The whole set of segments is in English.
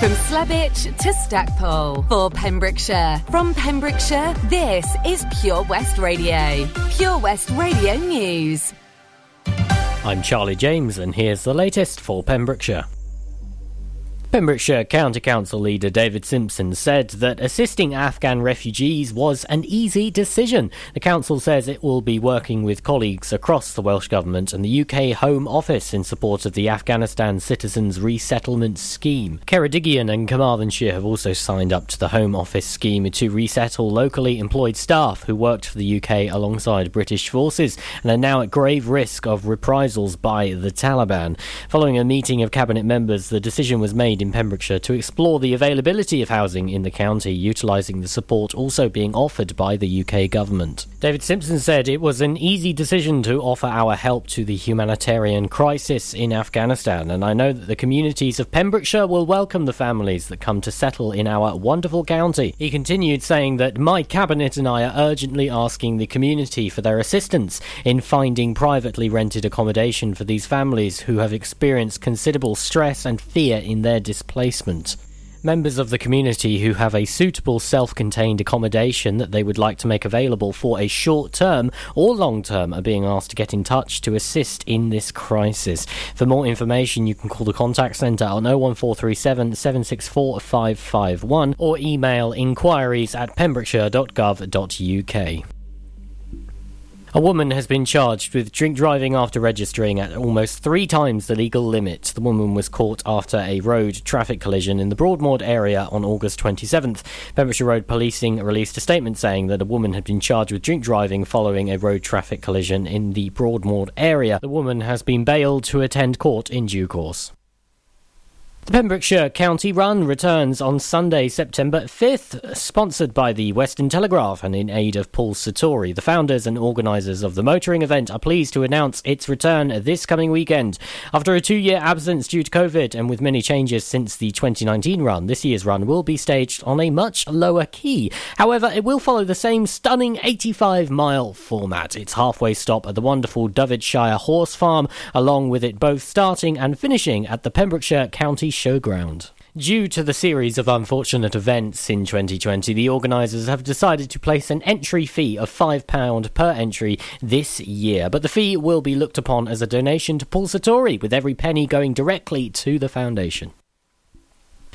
From Slebich to Stackpole, for Pembrokeshire. From Pembrokeshire, this is Pure West Radio. Pure West Radio News. I'm Charlie James and here's the latest for Pembrokeshire. Pembrokeshire County Council leader David Simpson said that assisting Afghan refugees was an easy decision. The council says it will be working with colleagues across the Welsh Government and the UK Home Office in support of the Afghanistan Citizens Resettlement Scheme. Ceredigion and Carmarthenshire have also signed up to the Home Office scheme to resettle locally employed staff who worked for the UK alongside British forces and are now at grave risk of reprisals by the Taliban. Following a meeting of cabinet members, the decision was made in Pembrokeshire to explore the availability of housing in the county, utilising the support also being offered by the UK government. David Simpson said it was an easy decision to offer our help to the humanitarian crisis in Afghanistan, and I know that the communities of Pembrokeshire will welcome the families that come to settle in our wonderful county. He continued saying that my cabinet and I are urgently asking the community for their assistance in finding privately rented accommodation for these families who have experienced considerable stress and fear in their displacement. Members of the community who have a suitable self-contained accommodation that they would like to make available for a short-term or long-term are being asked to get in touch to assist in this crisis. For more information, you can call the contact centre on 01437 764 551 or email inquiries@pembrokeshire.gov.uk. A woman has been charged with drink driving after registering at almost 3 times the legal limit. The woman was caught after a road traffic collision in the Broadmoor area on August 27th. Pembrokeshire Road Policing released a statement saying that a woman had been charged with drink driving following a road traffic collision in the Broadmoor area. The woman has been bailed to attend court in due course. The Pembrokeshire County Run returns on Sunday, September 5th, sponsored by the Western Telegraph and in aid of Paul Satori. The founders and organisers of the motoring event are pleased to announce its return this coming weekend. After a 2-year absence due to COVID and with many changes since the 2019 run, this year's run will be staged on a much lower key. However, it will follow the same stunning 85-mile format. Its halfway stop at the wonderful Dovedshire Horse Farm, along with it both starting and finishing at the Pembrokeshire County Showground. Due to the series of unfortunate events in 2020, the organisers have decided to place an entry fee of £5 per entry this year, but the fee will be looked upon as a donation to Paul Satori, with every penny going directly to the foundation.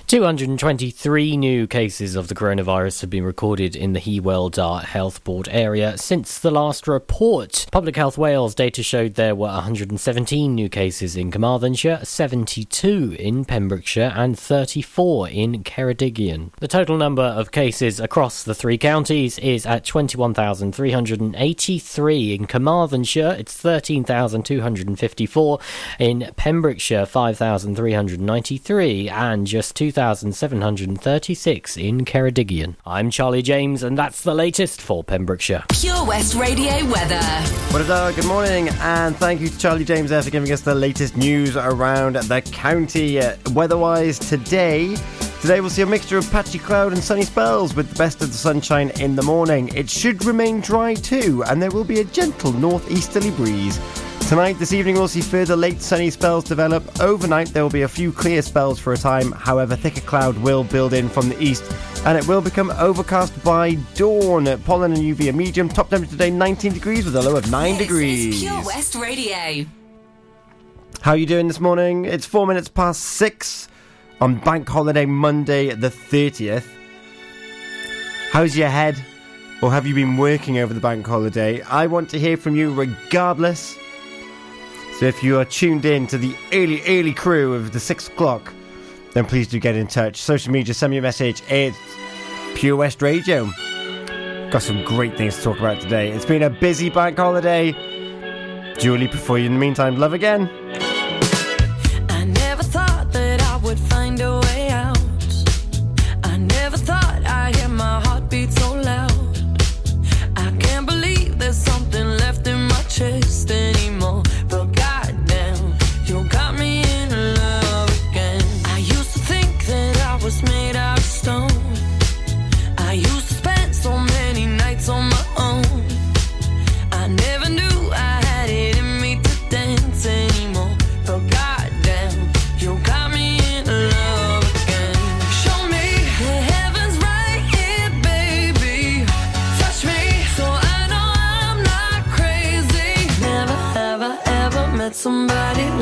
223 new cases of the coronavirus have been recorded in the Heweldar Health Board area since the last report. Public Health Wales data showed there were 117 new cases in Carmarthenshire, 72 in Pembrokeshire and 34 in Ceredigion. The total number of cases across the 3 counties is at 21,383. In Carmarthenshire, it's 13,254. In Pembrokeshire, 5,393 and just 2,736 in Ceredigion. I'm Charlie James and that's the latest for Pembrokeshire. Pure West Radio weather. Good morning and thank you to Charlie James there for giving us the latest news around the county. Weather-wise today we'll see a mixture of patchy cloud and sunny spells with the best of the sunshine in the morning. It should remain dry too and there will be a gentle northeasterly breeze. Tonight, this evening, we'll see further late sunny spells develop. Overnight, there will be a few clear spells for a time. However, thicker cloud will build in from the east, and it will become overcast by dawn. Pollen and UV are medium. Top temperature today, 19 degrees with a low of 9 degrees. This is Pure West Radio. How are you doing this morning? It's 6:04 on Bank Holiday Monday, the 30th. How's your head? Or have you been working over the bank holiday? I want to hear from you regardless. So if you are tuned in to the early crew of the 6 o'clock, then please do get in touch. Social media, send me a message. It's Pure West Radio. Got some great things to talk about today. It's been a busy bank holiday. Julie, before you in the meantime, love again. I never thought that I would find a way out. I never thought I'd hear my heartbeat so loud. I can't believe there's something left in my chest anymore. Dance anymore, but goddamn, you got me in love. nobody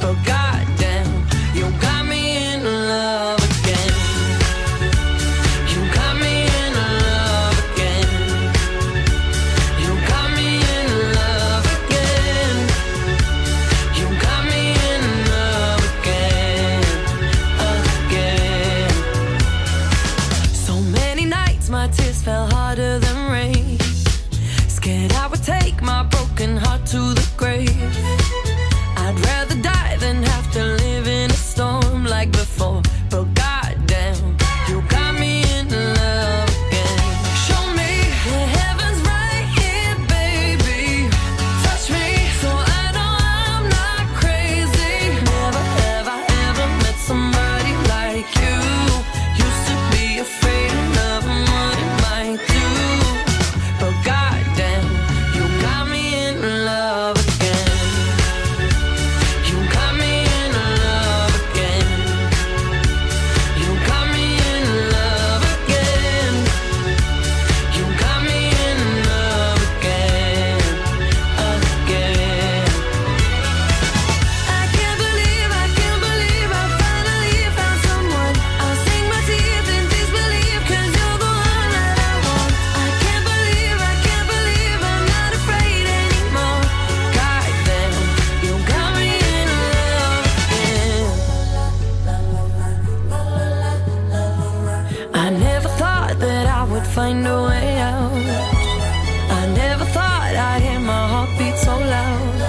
but goddamn, you got me in love again. You got me in love again. You got me in love again. You got me in love again, again. So many nights my tears fell harder than rain. Scared I would take my broken heart to the grave. I'd rather die than have to live in a storm like before. But goddamn, you got me in love again. Show me the heavens right here, baby. Touch me so I know I'm not crazy. Never have I ever met somebody like you. Used to be afraid of love and what it might do, but goddamn, you got me in love again. You got me in love again. You got me in love again. You got me in love again, again. I can't believe I finally found someone. I'll sink my teeth in disbelief, 'cause you're the one that I want. I can't believe I'm not afraid anymore. Goddamn, you got me in love again. I never thought that I would find a way out. I never thought I'd hear my heartbeat so loud.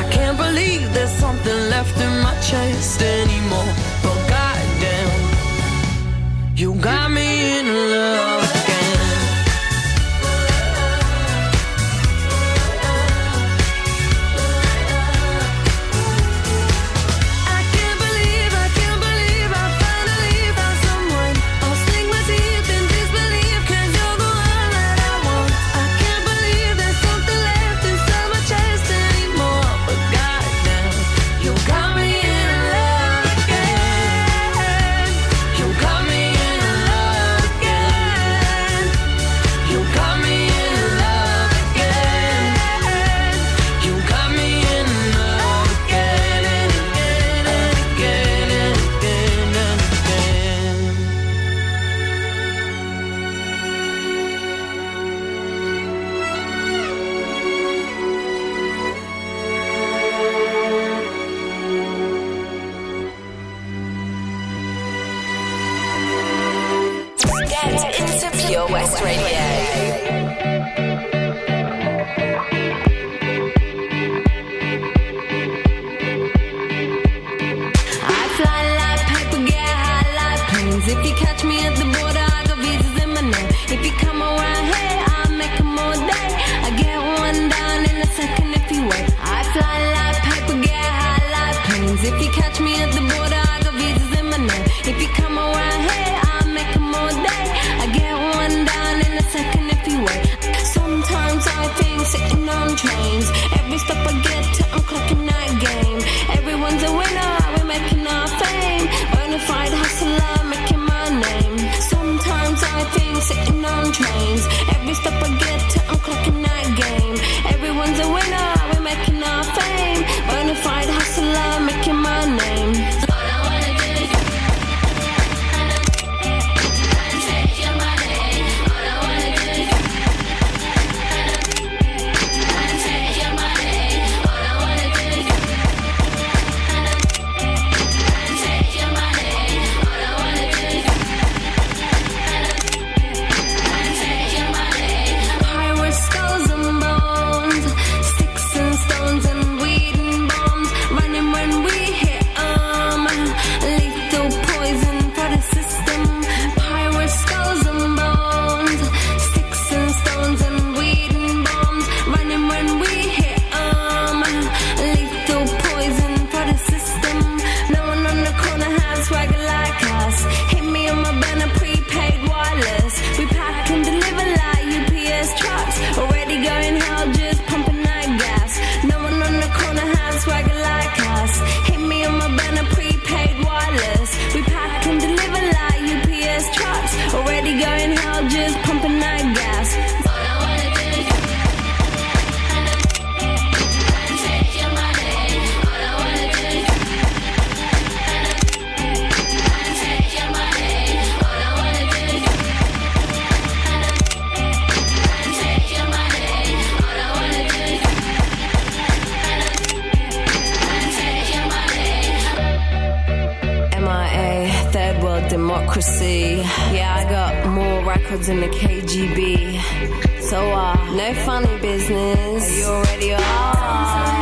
I can't believe there's something left in my chest anymore. But goddamn, you got me in love again. I can't believe I finally found someone. I'll sink my teeth in disbelief, 'cause you're the one that I want. I can't believe there's something left inside my chest anymore. But goddamn, you got me in love again. You got me in love again. You got me in love again. You got me in love again and again and again and again and again. Get into Pure West Radio. I fly like paper, get high like planes. If you catch me at the border, I got visas in my name. If you come around here, I'll make 'em all day. I get one down in a second if you wait. I fly like paper, get high like planes. If you catch me at the border, I got visas in my name. If you come around here, I'll make 'em all day. I get one down in a second if you wait. Sometimes I think sitting on trains. Every stop I get to, I'm clocking that game. Everyone's a winner, we're making our fame. Bonafide hustler, making my name. Sometimes I think sitting on trains. Every stop I get to, I'm clocking that game. Everyone's a winner, we're making our fame. Bonafide hustler, making my name. All I wanna do is take your money. All I wanna do is take your money. All I wanna do is take your money. All I wanna do is take your money. Pirates, skulls and bones, sticks and stones and weed and bombs. Running when we hit 'em, lethal poison for the system. Pirates, skulls and bones, sticks and stones and weed and bombs. Running when we hit 'em, lethal poison for the system. No one on the corner has swagger like us. Hit me on my banner, prepaid wireless. We pack and deliver like UPS trucks. Already going hell, just pumping that gas. No one on the corner has swagger like us. Hit me on my banner, prepaid wireless. We pack and deliver like UPS trucks. Already going hell, just pumping that gas. see. Yeah, I got more records than the KGB. So, no funny business. Are you already are?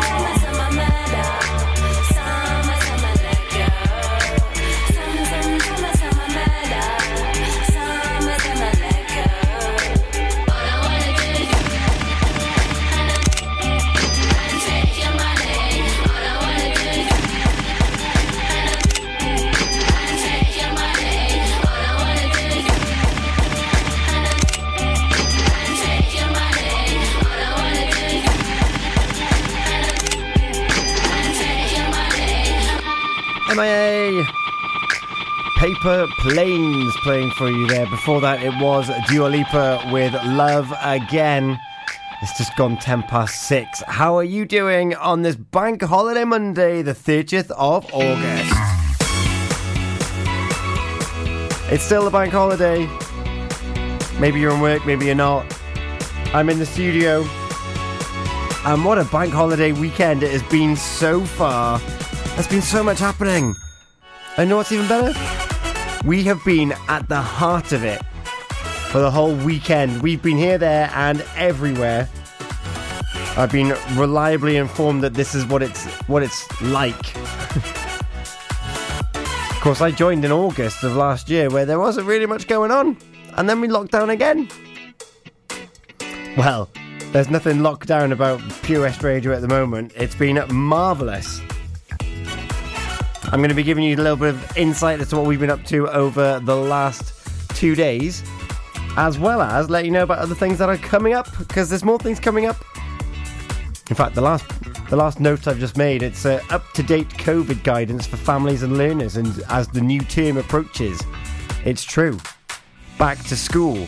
MIA Paper Planes playing for you there. Before that, it was Dua Lipa with Love Again. It's just gone 6:10. How are you doing on this bank holiday Monday, the 30th of August? It's still a bank holiday. Maybe you're in work, maybe you're not. I'm in the studio. And what a bank holiday weekend it has been so far. There's been so much happening. And you know what's even better? We have been at the heart of it for the whole weekend. We've been here, there, and everywhere. I've been reliably informed that this is what it's like. Of course, I joined in August of last year where there wasn't really much going on. And then we locked down again. Well, there's nothing locked down about Pure West Radio at the moment. It's been marvellous. I'm going to be giving you a little bit of insight as to what we've been up to over the last 2 days, as well as let you know about other things that are coming up, because there's more things coming up. In fact, the last note I've just made, it's up-to-date COVID guidance for families and learners, and as the new term approaches, it's true. Back to school.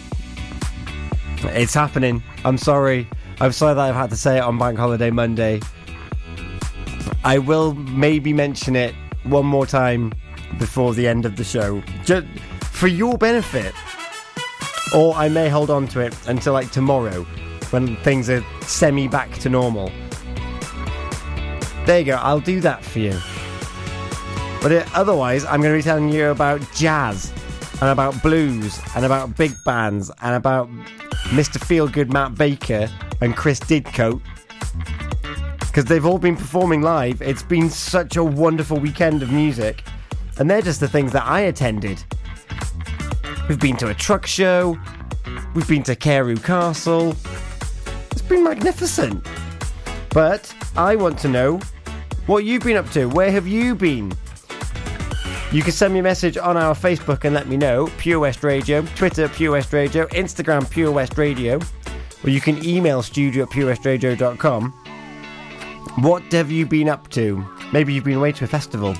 It's happening. I'm sorry. I'm sorry that I've had to say it on Bank Holiday Monday. I will maybe mention it one more time before the end of the show, just for your benefit, or I may hold on to it until like tomorrow when things are semi back to normal. There you go, I'll do that for you. But otherwise I'm going to be telling you about jazz and about blues and about big bands and about Mr. Feelgood Matt Baker and Chris Didcote, because they've all been performing live. It's been such a wonderful weekend of music. And they're just the things that I attended. We've been to a truck show. We've been to Carew Castle. It's been magnificent. But I want to know what you've been up to. Where have you been? You can send me a message on our Facebook and let me know. Pure West Radio. Twitter, Pure West Radio. Instagram, Pure West Radio. Or you can email studio@purewestradio.com. What have you been up to? Maybe you've been away to a festival.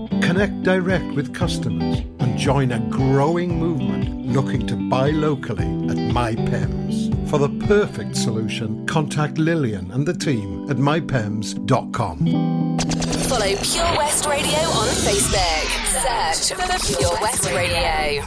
connect direct with customers and join a growing movement looking to buy locally at MyPems. For the perfect solution, contact Lillian and the team at mypems.com. Follow Pure West Radio on Facebook. Search for Pure West Radio.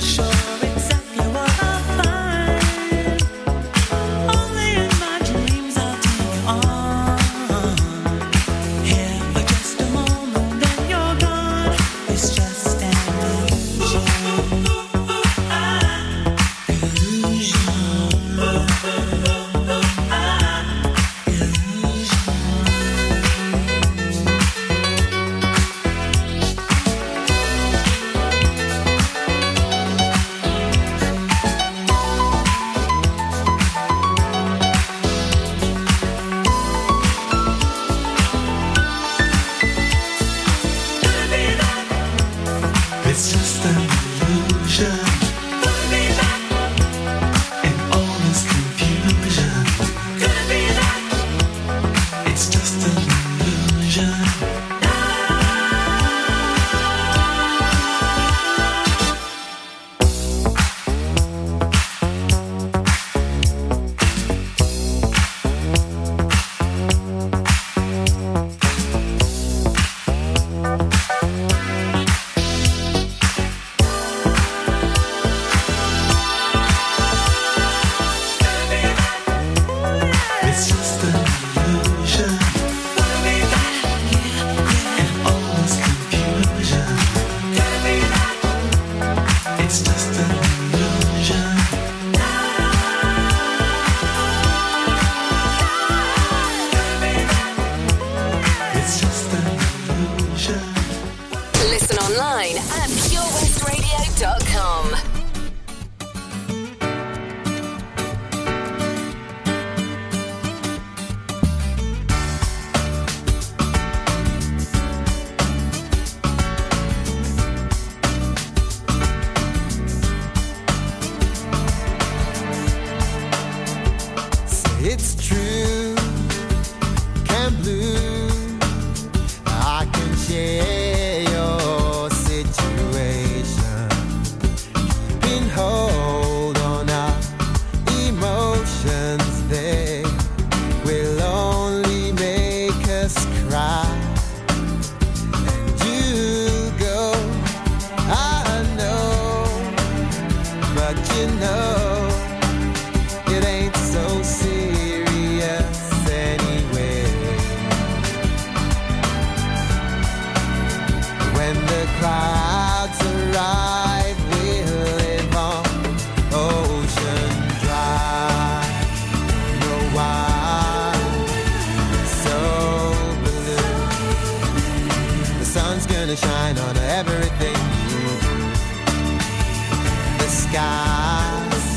Show exactly what It's true, Cam Blue, I can share your situation. Pinhold on our emotions, they will only make us cry. And you go, I know, but you know. Shine on everything you do. The sky's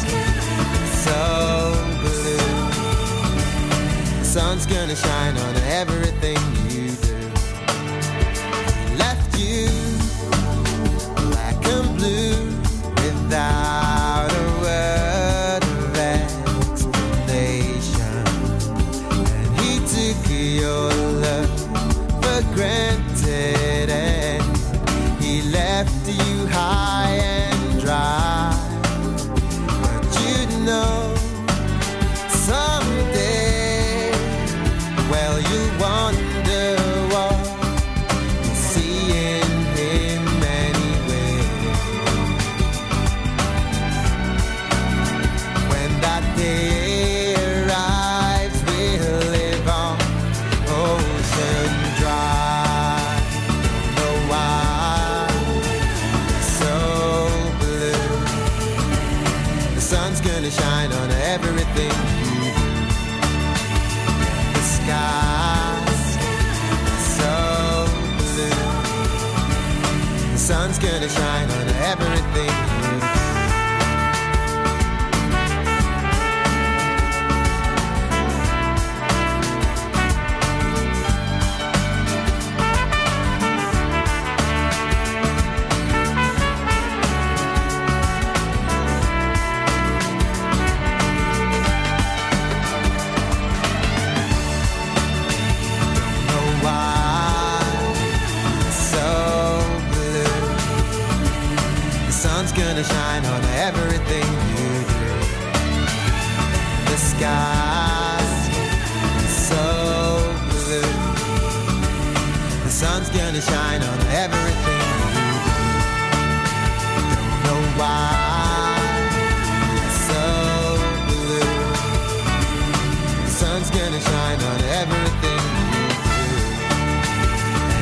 so blue. The sun's gonna shine on everything you do. I left you black and blue without a word of explanation. And he took your love for granted, and he left you high and dry. But you know someday, well, you'll wonder what you see in him anyway. When that day arrives, we'll live on ocean dry. Shine on everything you do. The sky's so blue. The sun's gonna shine on everything you do. Gonna shine on everything you do. The sky's so blue. The sun's gonna shine on everything you do. Don't know why it's so blue. The sun's gonna shine on everything you do.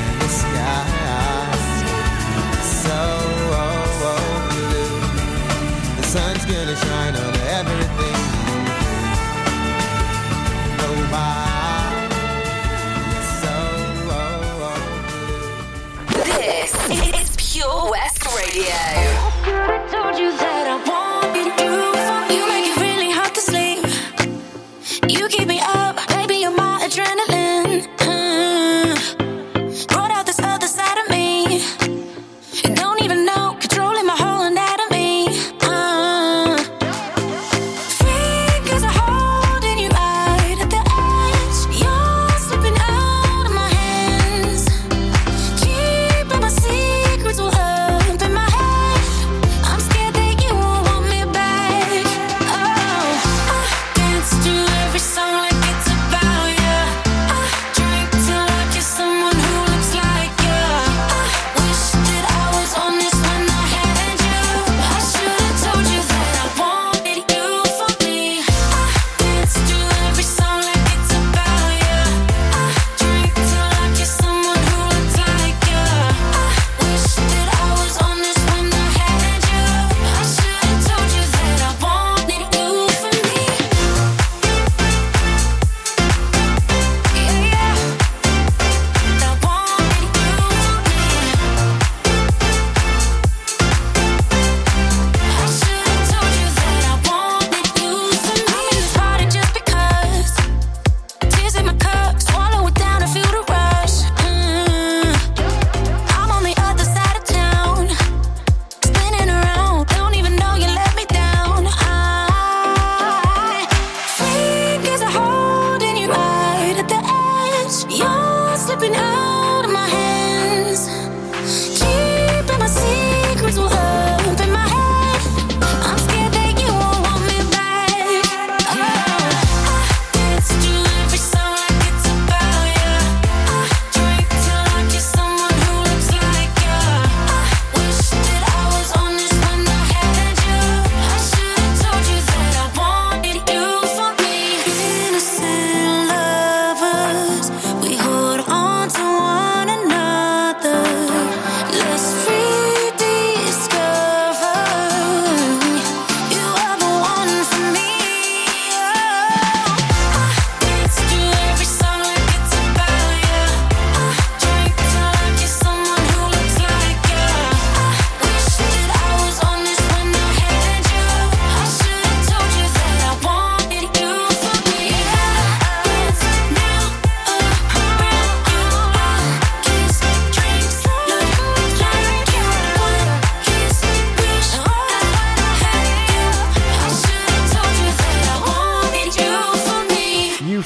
And the sky's so gonna shine on everything. Oh, my soul, oh, oh. This is Pure West Radio. I could have told you that I wanted you. You make it really hard to sleep. You keep me up, baby, you're my adrenaline. Brought out this other side of me. You don't even know, controlling my whole anatomy.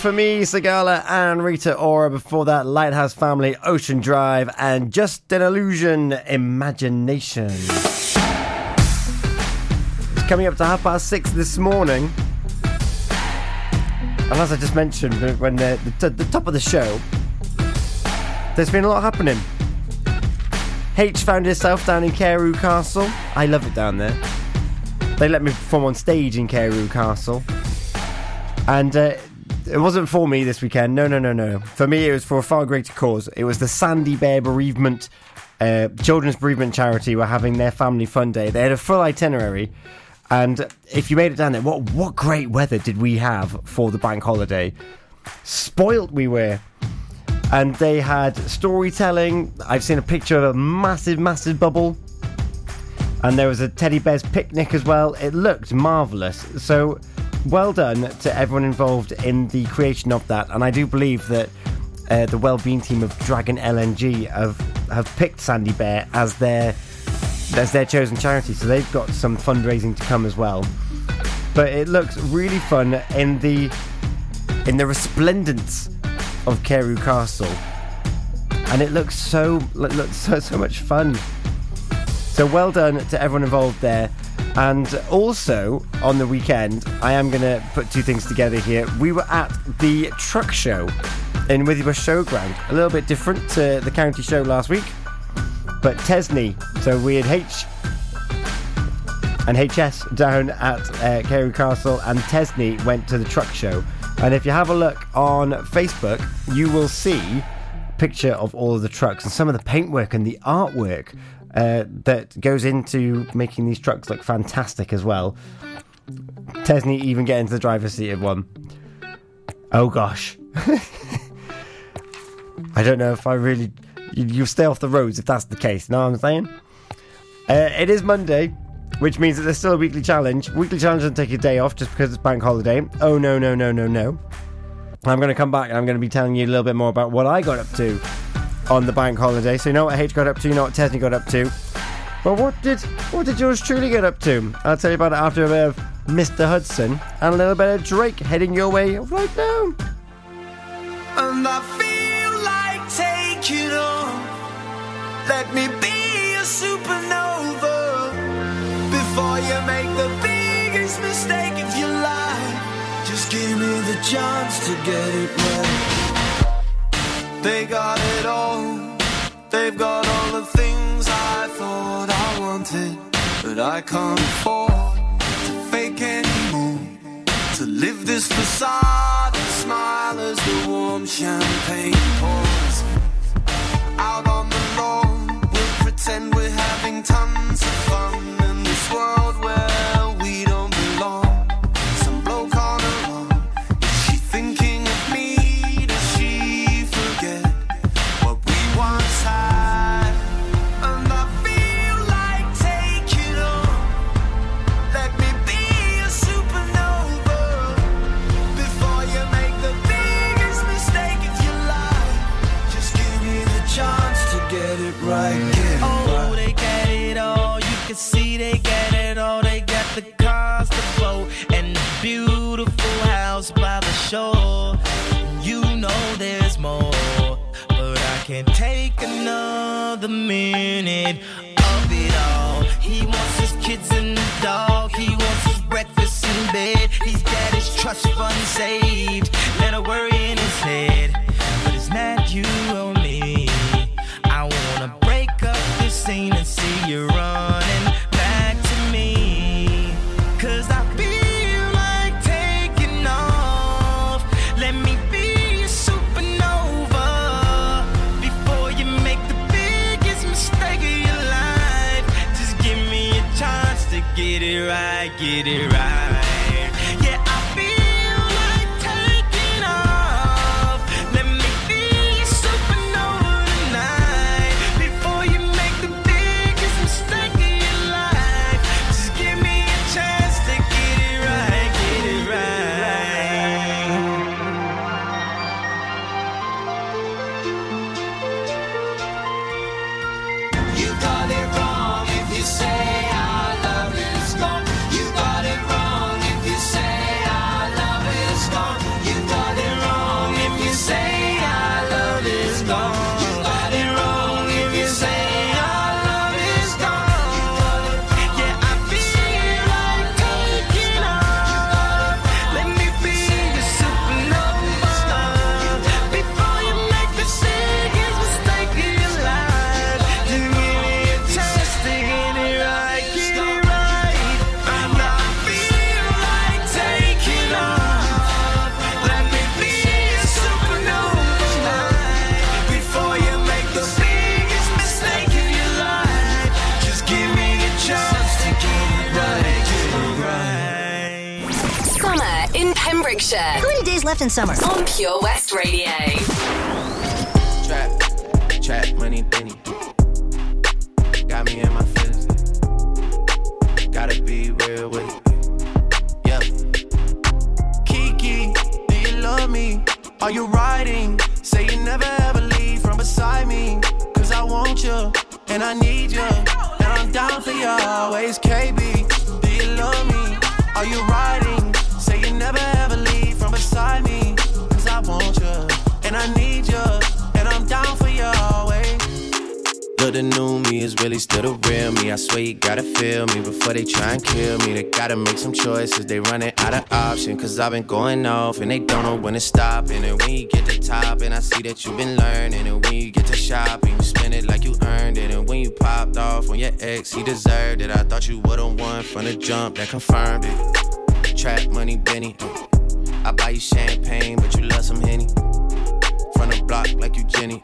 for me, Segala and Rita Ora. Before that, Lighthouse Family, Ocean Drive, and Just an Illusion, Imagination. It's coming up to 6:30 this morning. And as I just mentioned, when the top of the show, there's been a lot happening. H found himself down in Carew Castle. I love it down there. They let me perform on stage in Carew Castle. And it wasn't for me this weekend. No. For me, it was for a far greater cause. It was the Sandy Bear Bereavement, Children's Bereavement Charity were having their family fun day. They had a full itinerary. And if you made it down there, what great weather did we have for the bank holiday? Spoilt we were. And they had storytelling. I've seen a picture of a massive, massive bubble. And there was a teddy bear's picnic as well. It looked marvellous. So well done to everyone involved in the creation of that. And I do believe that the wellbeing team of Dragon LNG have picked Sandy Bear as their chosen charity, so they've got some fundraising to come as well. But it looks really fun in the resplendence of Carew Castle, and it looks so much fun. So well done to everyone involved there. And also on the weekend, I am going to put two things together here. We were at the truck show in Withybush Showground, a little bit different to the county show last week. But Tesney, so we had H and HS down at Carew Castle, and Tesney went to the truck show. And if you have a look on Facebook, you will see a picture of all of the trucks and some of the paintwork and the artwork that goes into making these trucks look fantastic as well. Tesney even get into the driver's seat of one. Oh gosh. I don't know if I really... You'll stay off the roads if that's the case. Know what I'm saying? It is Monday, which means that there's still a weekly challenge. Weekly challenge doesn't take a day off just because it's bank holiday. Oh, no. I'm going to come back and I'm going to be telling you a little bit more about what I got up to on the bank holiday. So you know what H got up to, you know what Tesney got up to. But what did yours truly get up to? I'll tell you about it after a bit of Mr. Hudson and a little bit of Drake heading your way right now. And I feel like taking off. Let me be a supernova before you make the biggest mistake of your life. Just give me the chance to get it right. They got it all. They've got all the things I thought I wanted, but I can't afford to fake anymore. To live this facade and smile as the warm champagne pours out on the road. And we're having tons of fun in this world where we don't belong. Some bloke on her own. Is she thinking of me? Does she forget what we once had? And I feel like taking on. Let me be a supernova before you make the biggest mistake of your life. Just give me the chance to get it right. See, they get it all. They got the cars, the flow, and the beautiful house by the shore. You know there's more, but I can't take another minute of it all. He wants his kids and the dog. He wants his breakfast in bed. He's got his trust fund saved. Let her worry in his head, but it's not you or me. I wanna break up this scene and see you run. Get it right. Yeah, I feel like taking off. Let me be a supernova tonight before you make the biggest mistake of your life. Just give me a chance to get it right, get it right. You got it wrong if you say I love you. You got it wrong. in Pembrokeshire. 20 days left in summer on Pure West Radio. Trap, trap, money, penny. Got me in my feelings. Gotta be real with it. Yeah. Kiki, do you love me? Are you riding? Say you never ever leave from beside me. Cause I want you, and I need you, and I'm down for you always. KB, do you love me? Are you riding? Say you never ever leave from beside me. Cause I want you, and I need you, and I'm down for you always. Look, the new me is really still the real me. I swear you gotta feel me before they try and kill me. They gotta make some choices, they running out of options. Cause I've been going off and they don't know when to stop. And when you get to top and I see that you've been learning. And when you get to shopping, you spend it like you earned it. And when you popped off on your ex, he deserved it. I thought you would've won from the jump, that confirmed it. Trap money, Benny. I buy you champagne, but you love some Henny. From the block like you Jenny.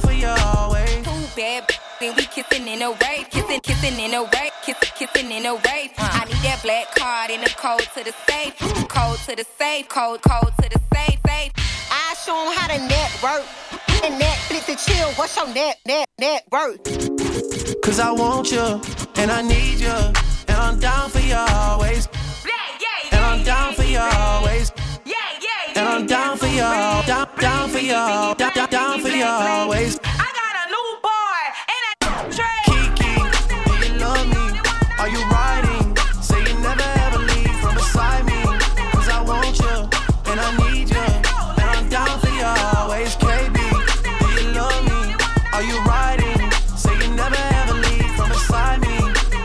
for you always. Too bad, we kissing in a way, kissing in a way, kissing in a way. I need that black card in the code to the safe, code to the safe, code to the safe, safe. I show them how to network, and Netflix to chill. What's your network? Cause I want you, and I need you, and I'm down for you always. Yeah, yeah, yeah, and I'm down for you always. Yeah, yeah, yeah, and I'm down for you, down for you, down for you always. Are you riding? Say you never ever leave from beside me. Cause I want you, and I need you, and I'm down for you always. KB, do you love me? Are you riding? Say you never ever leave from beside me.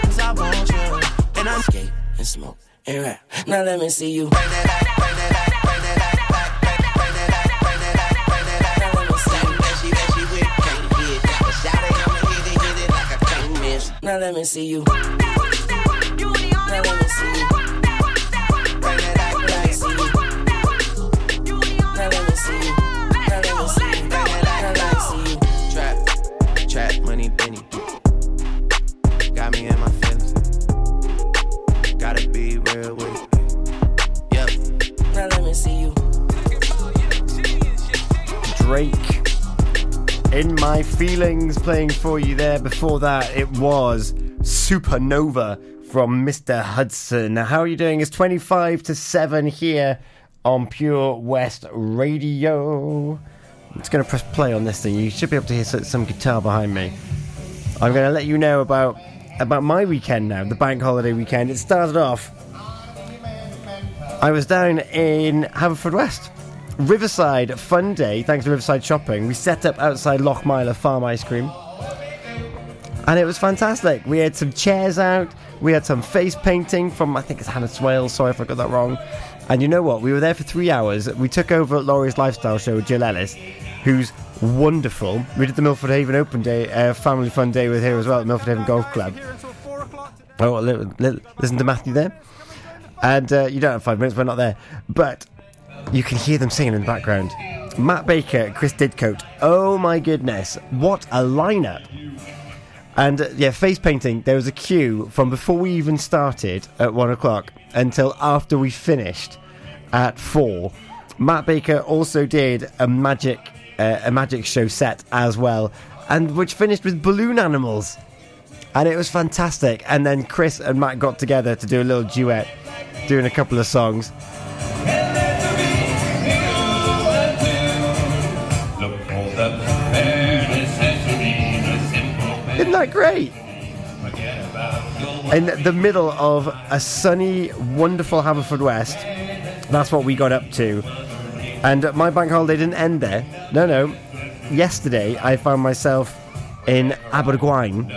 Cause I want you, and I skate and smoke and rap. Now let me see you. Now let me see you. Now let me see you. Bring it out, let me see you. Now let me see you. Now let me see you. Bring it out, let me see you. Trap, trap, money, Benny. Got me in my feelings. Gotta be real with it. Yep. Now let me see you. Drake. In My Feelings playing for you there. Before that, it was Supernova from Mr. Hudson. Now, how are you doing? It's 25 to 7 here on Pure West Radio. I'm just going to press play on this thing. You should be able to hear some guitar behind me. I'm going to let you know about my weekend now, the bank holiday weekend. It started off, I was down in Haverford West. Riverside fun day, thanks to Riverside Shopping. We set up outside Lochmiller Farm Ice Cream and it was fantastic. We had some chairs out, we had some face painting from, I think it's Hannah Swale, sorry if I got that wrong. And you know what, we were there for 3 hours. We took over at Laurie's Lifestyle Show with Jill Ellis, who's wonderful. We did the Milford Haven Open Day, family fun day with her as well at Milford Haven Golf Club. Oh, listen to Matthew there. And you don't have 5 minutes, we're not there, but you can hear them singing in the background. Matt Baker, Chris Didcote. Oh my goodness, what a lineup! And yeah, face painting. There was a queue from before we even started at 1 o'clock until after we finished at 4. Matt Baker also did a magic show set as well, and which finished with balloon animals, and it was fantastic. And then Chris and Matt got together to do a little duet, doing a couple of songs. Isn't that great? In the middle of a sunny, wonderful Haverford West, that's what we got up to. And my bank holiday didn't end there. No. Yesterday, I found myself in Abergwaun,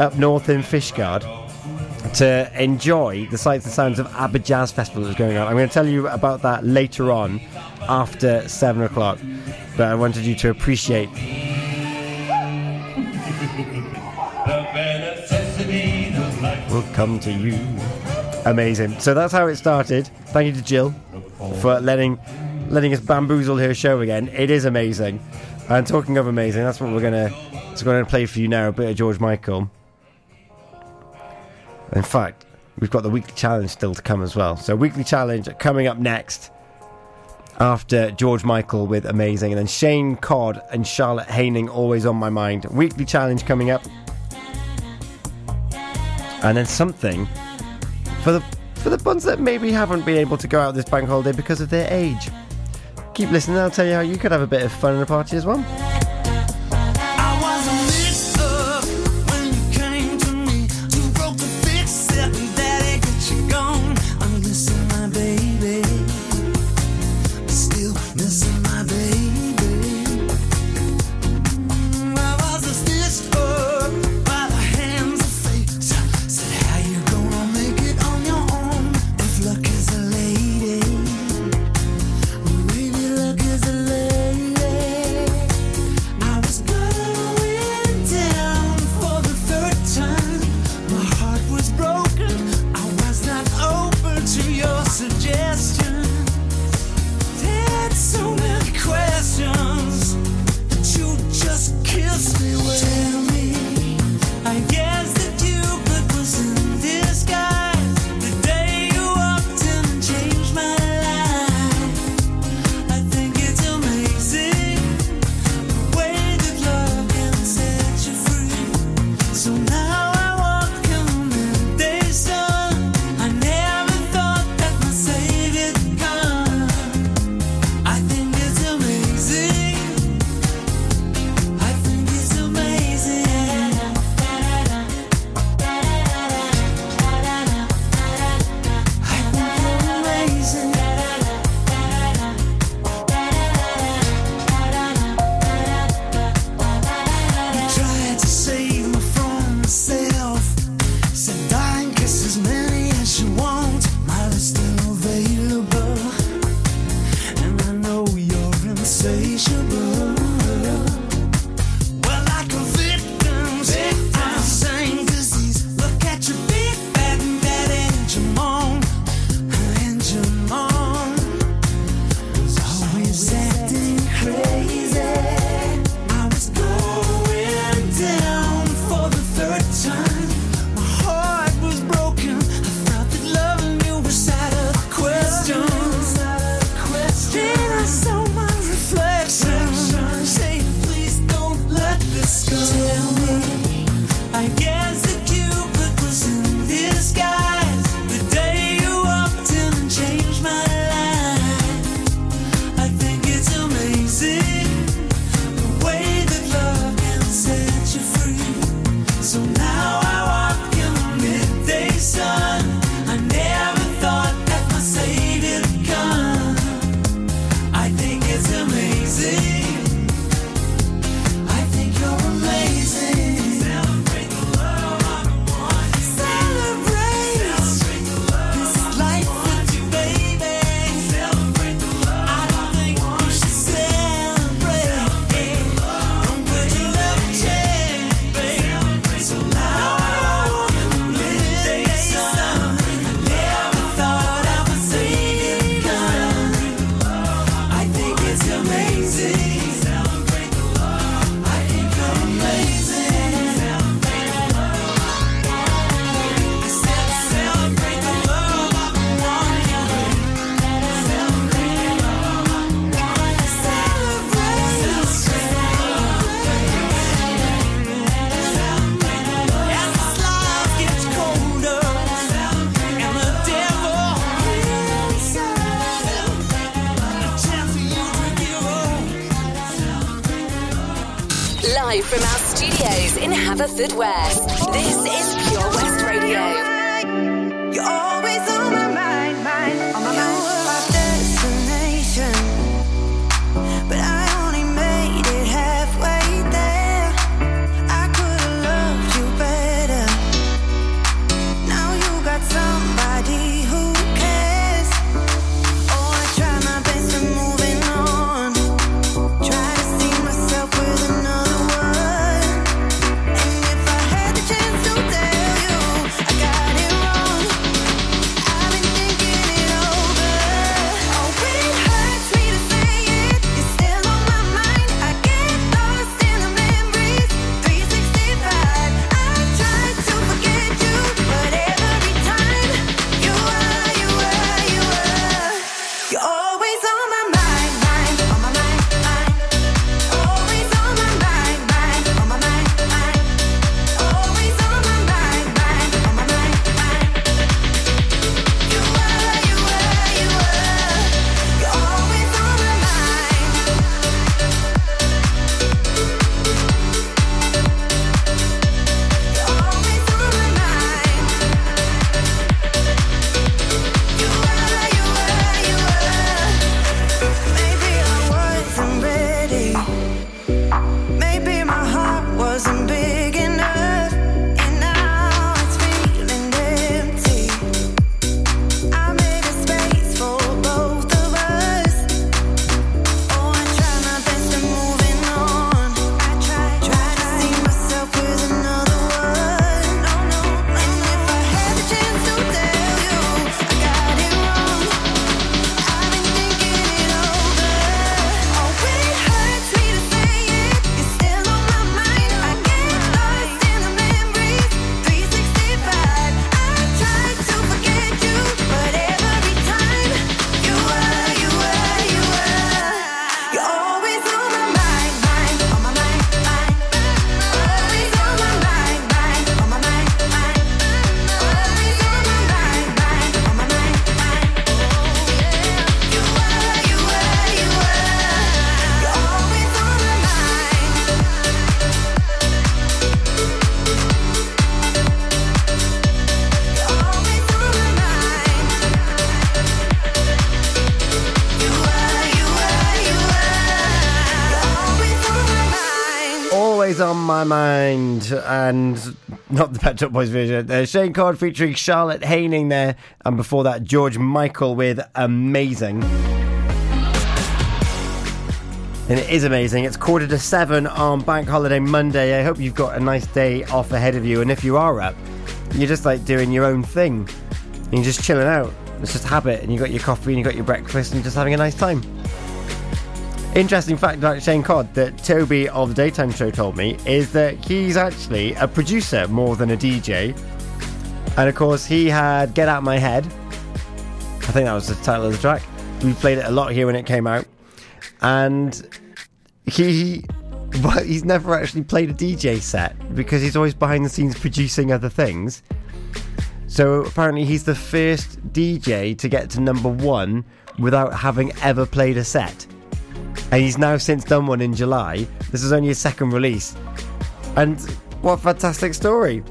up north in Fishguard, to enjoy the sights and sounds of Aber Jazz Festival that was going on. I'm going to tell you about that later on, after 7 o'clock. But I wanted you to appreciate will come to you. Amazing. So that's how it started. Thank you to Jill for letting us bamboozle her show again. It is amazing. And talking of amazing, that's what we're going to play for you now, a bit of George Michael. In fact, we've got the weekly challenge still to come as well. So weekly challenge coming up next after George Michael with Amazing, and then Shane Codd and Charlotte Haining, Always on My Mind. Weekly challenge coming up, and then something for the ones that maybe haven't been able to go out this bank holiday because of their age. Keep listening, I'll tell you how you could have a bit of fun in a party as well. From our studios in Haverford West, this is Pure West Radio. You're always on my mind, on my mind. You were our destination, but I only made it halfway there. I could have loved you better. Now you got somebody who cares. Oh, I try my best to moving on, try to see myself with another. my mind. And not the Pet Shop Boys version. Shane Codd featuring Charlotte Haining there. And before that, George Michael with Amazing. And it is amazing. It's 7:15 on Bank Holiday Monday. I hope you've got a nice day off ahead of you. And if you are up, you're just like doing your own thing. And you're just chilling out. It's just habit. And you got your coffee and you got your breakfast and you're just having a nice time. Interesting fact about Shane Codd that Toby of the Daytime Show told me is that he's actually a producer more than a DJ. And of course, he had Get Out My Head. I think that was the title of the track. We played it a lot here when it came out. And he's never actually played a DJ set because he's always behind the scenes producing other things. So apparently he's the first DJ to get to #1 without having ever played a set. And he's now since done one in July. This is only his second release. And what a fantastic story.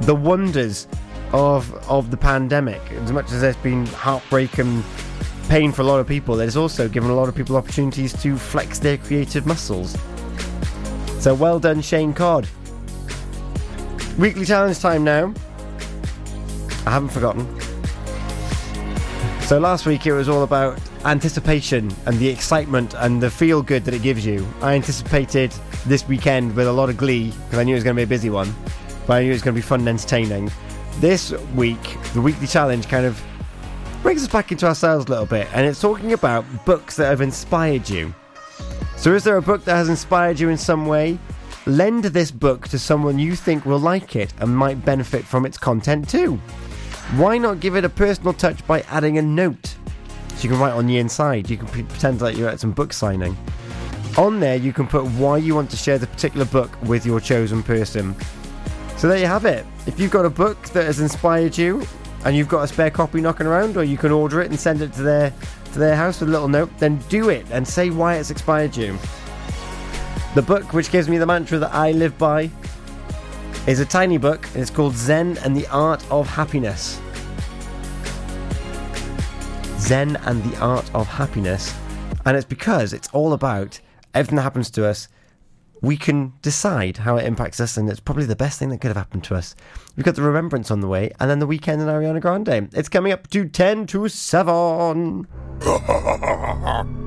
The wonders of the pandemic. As much as there's been heartbreak and pain for a lot of people, it's also given a lot of people opportunities to flex their creative muscles. So well done, Shane Codd. Weekly challenge time now. I haven't forgotten. So last week it was all about anticipation and the excitement and the feel good that it gives you. I anticipated this weekend with a lot of glee because I knew it was going to be a busy one, but I knew it was going to be fun and entertaining. This week, the weekly challenge kind of brings us back into ourselves a little bit, and it's talking about books that have inspired you. So is there a book that has inspired you in some way? Lend this book to someone you think will like it and might benefit from its content too. Why not give it a personal touch by adding a note? So you can write on the inside, you can pretend like you're at some book signing. On there you can put why you want to share the particular book with your chosen person. So there you have it. If you've got a book that has inspired you, and you've got a spare copy knocking around, or you can order it and send it to their house with a little note, then do it and say why it's inspired you. The book which gives me the mantra that I live by is a tiny book, and it's called Zen and the Art of Happiness. Zen and the Art of Happiness. And it's because it's all about everything that happens to us, we can decide how it impacts us, and it's probably the best thing that could have happened to us. We've got The Remembrance on the way, and then The Weeknd and Ariana Grande. It's coming up to 7:10.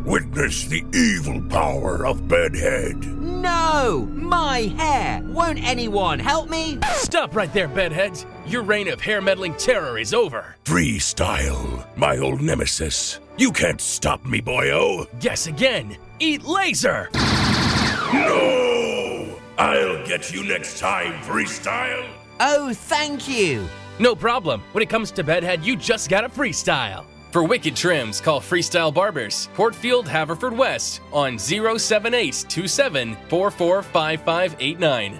Witness the evil power of Bedhead. No! My hair! Won't anyone help me? Stop right there, Bedheads. Your reign of hair-meddling terror is over. Freestyle, my old nemesis. You can't stop me, boyo. Guess again. Eat laser! No! I'll get you next time, Freestyle! Oh, thank you! No problem. When it comes to Bedhead, you just gotta freestyle. For wicked trims, call Freestyle Barbers, Portfield, Haverford West, on 07827445589.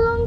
long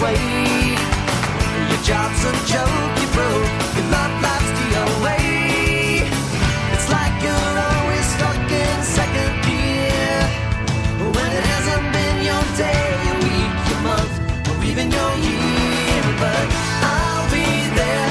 Way. Your job's a joke, you broke, your life's the away. It's like you're always stuck in second gear when it hasn't been your day, your week, your month, or even your year. But I'll be there.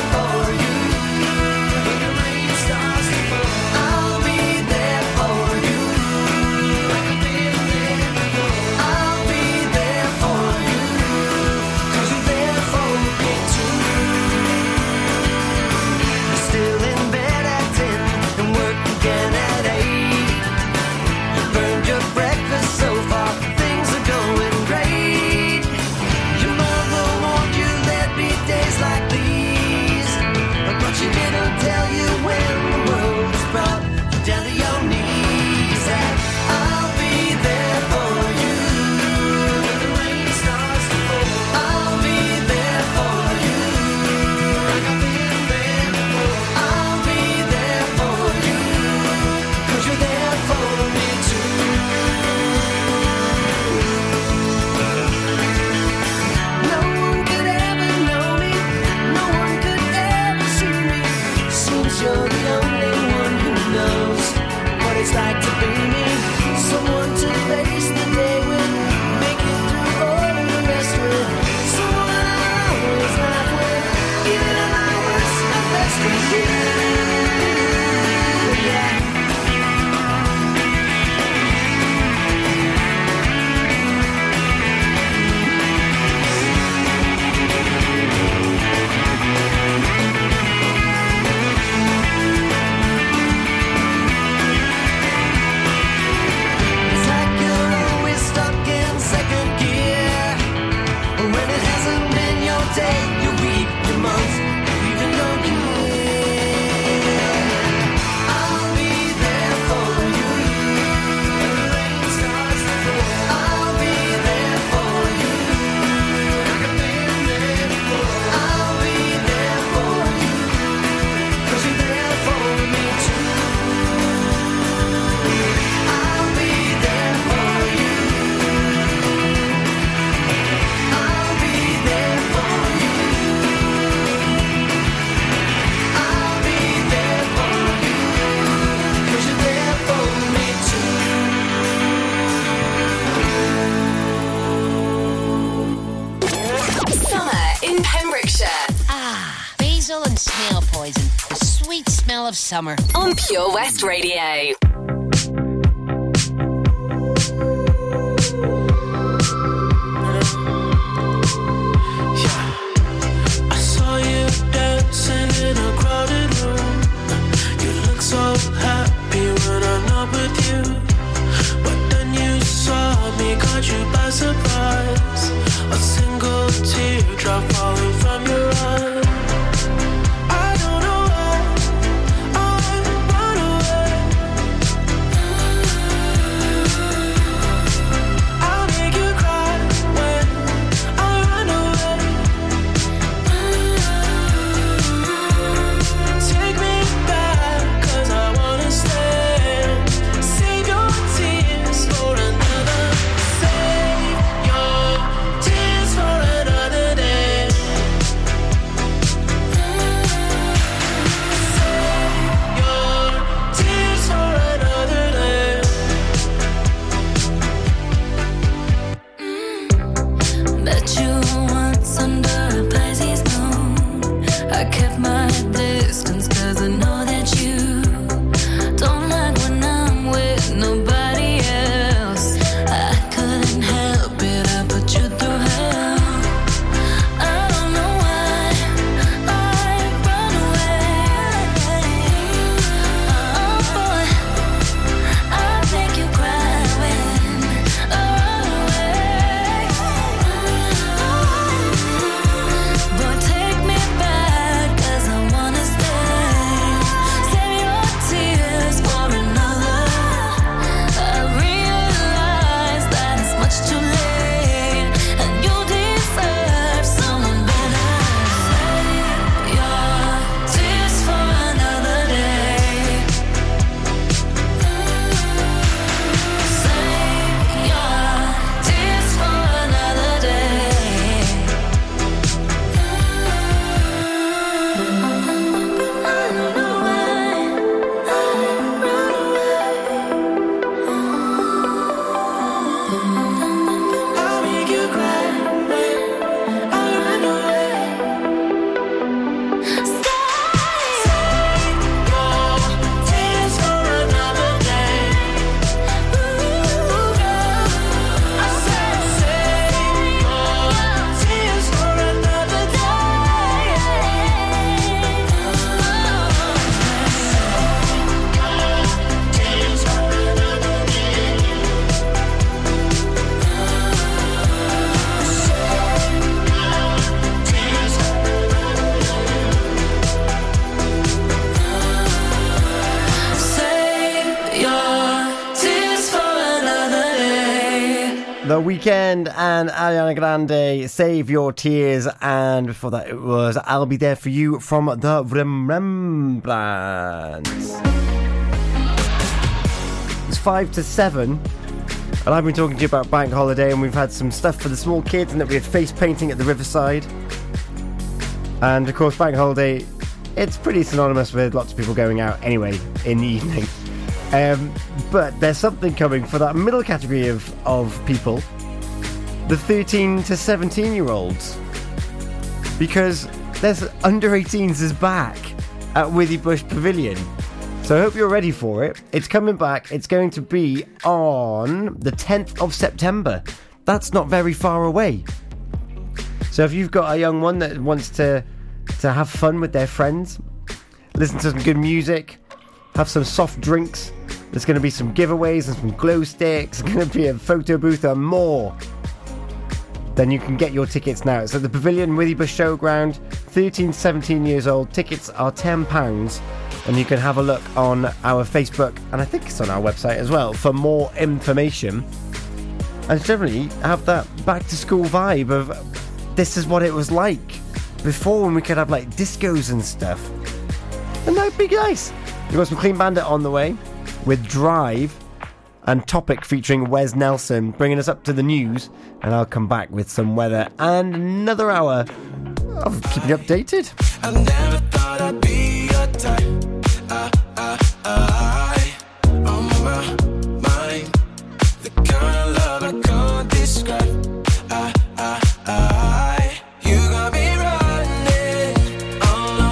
and snail poison. The sweet smell of summer. On Pure West Radio. Yeah. I saw you dancing in a crowded room. You look so happy when I'm not with you. But then you saw me, caught you by surprise. A single teardrop falling from your eyes. Weekend and Ariana Grande, Save Your Tears, and before that it was I'll Be There For You from the Rembrandts. It's 5 to 7 and I've been talking to you about bank holiday, and we've had some stuff for the small kids, and that we had face painting at the Riverside, and of course bank holiday, it's pretty synonymous with lots of people going out anyway in the evening, but there's something coming for that middle category of people, the 13 to 17 year olds, because there's under 18s is back at Withybush Pavilion. So I hope you're ready for it. It's coming back. It's going to be on the 10th of September. That's not very far away. So if you've got a young one that wants to have fun with their friends, listen to some good music, have some soft drinks, there's going to be some giveaways and some glow sticks, there's going to be a photo booth and more. Then you can get your tickets now. It's at the Pavilion, Withybush Showground, 13 to 17 years old. Tickets are £10, and you can have a look on our Facebook, and I think it's on our website as well, for more information. And generally have that back-to-school vibe of this is what it was like before, when we could have like discos and stuff. And that'd be nice. We've got some Clean Bandit on the way with Drive, and Topic featuring Wes Nelson, bringing us up to the news, and I'll come back with some weather and another hour of keeping you updated. I never thought I'd be your type. I'm on my mind. The kind of love I can't describe. You got me running. Oh no.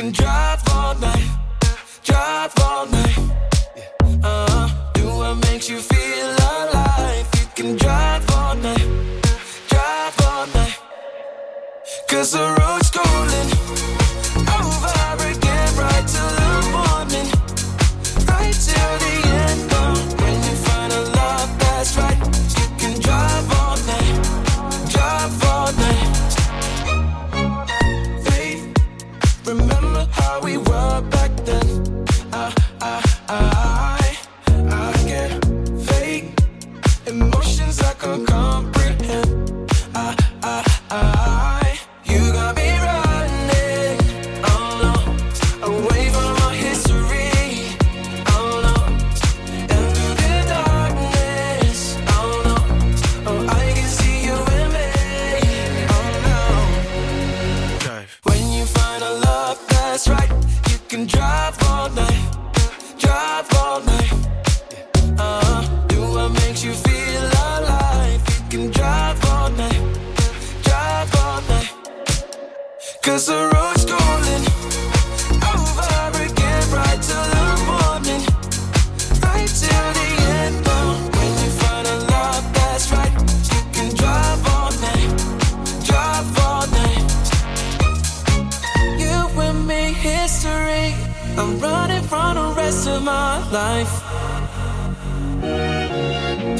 can drive all night, drive all night. Do what makes you feel alive. You can drive all night, drive all night. 'Cause the road's calling, over again, right till the morning, right till the end. When you find a love that's right, you can drive all night, drive all night. Faith, remember how we were back then. I get fake emotions I can't comprehend. You got me running, oh no, away from my history, oh no, and through the darkness, oh no, oh I can see you in me, oh no. Drive. When you find a love that's right, you can drive all night, drive all night. Do what makes you feel alive, you can drive all night, drive all night. 'Cause the road's calling, over again, right till the morning, right till the end. When you find a love that's right, you can drive all night, drive all night. You and me, history. I'm running from the rest of my life.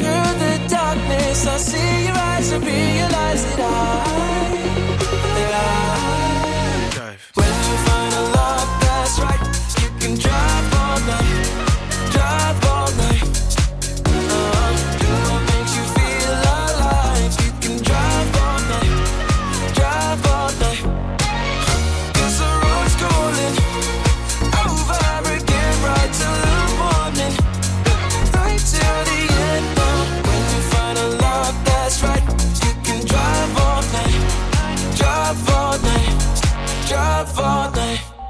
Through the darkness, I see your eyes and realize that I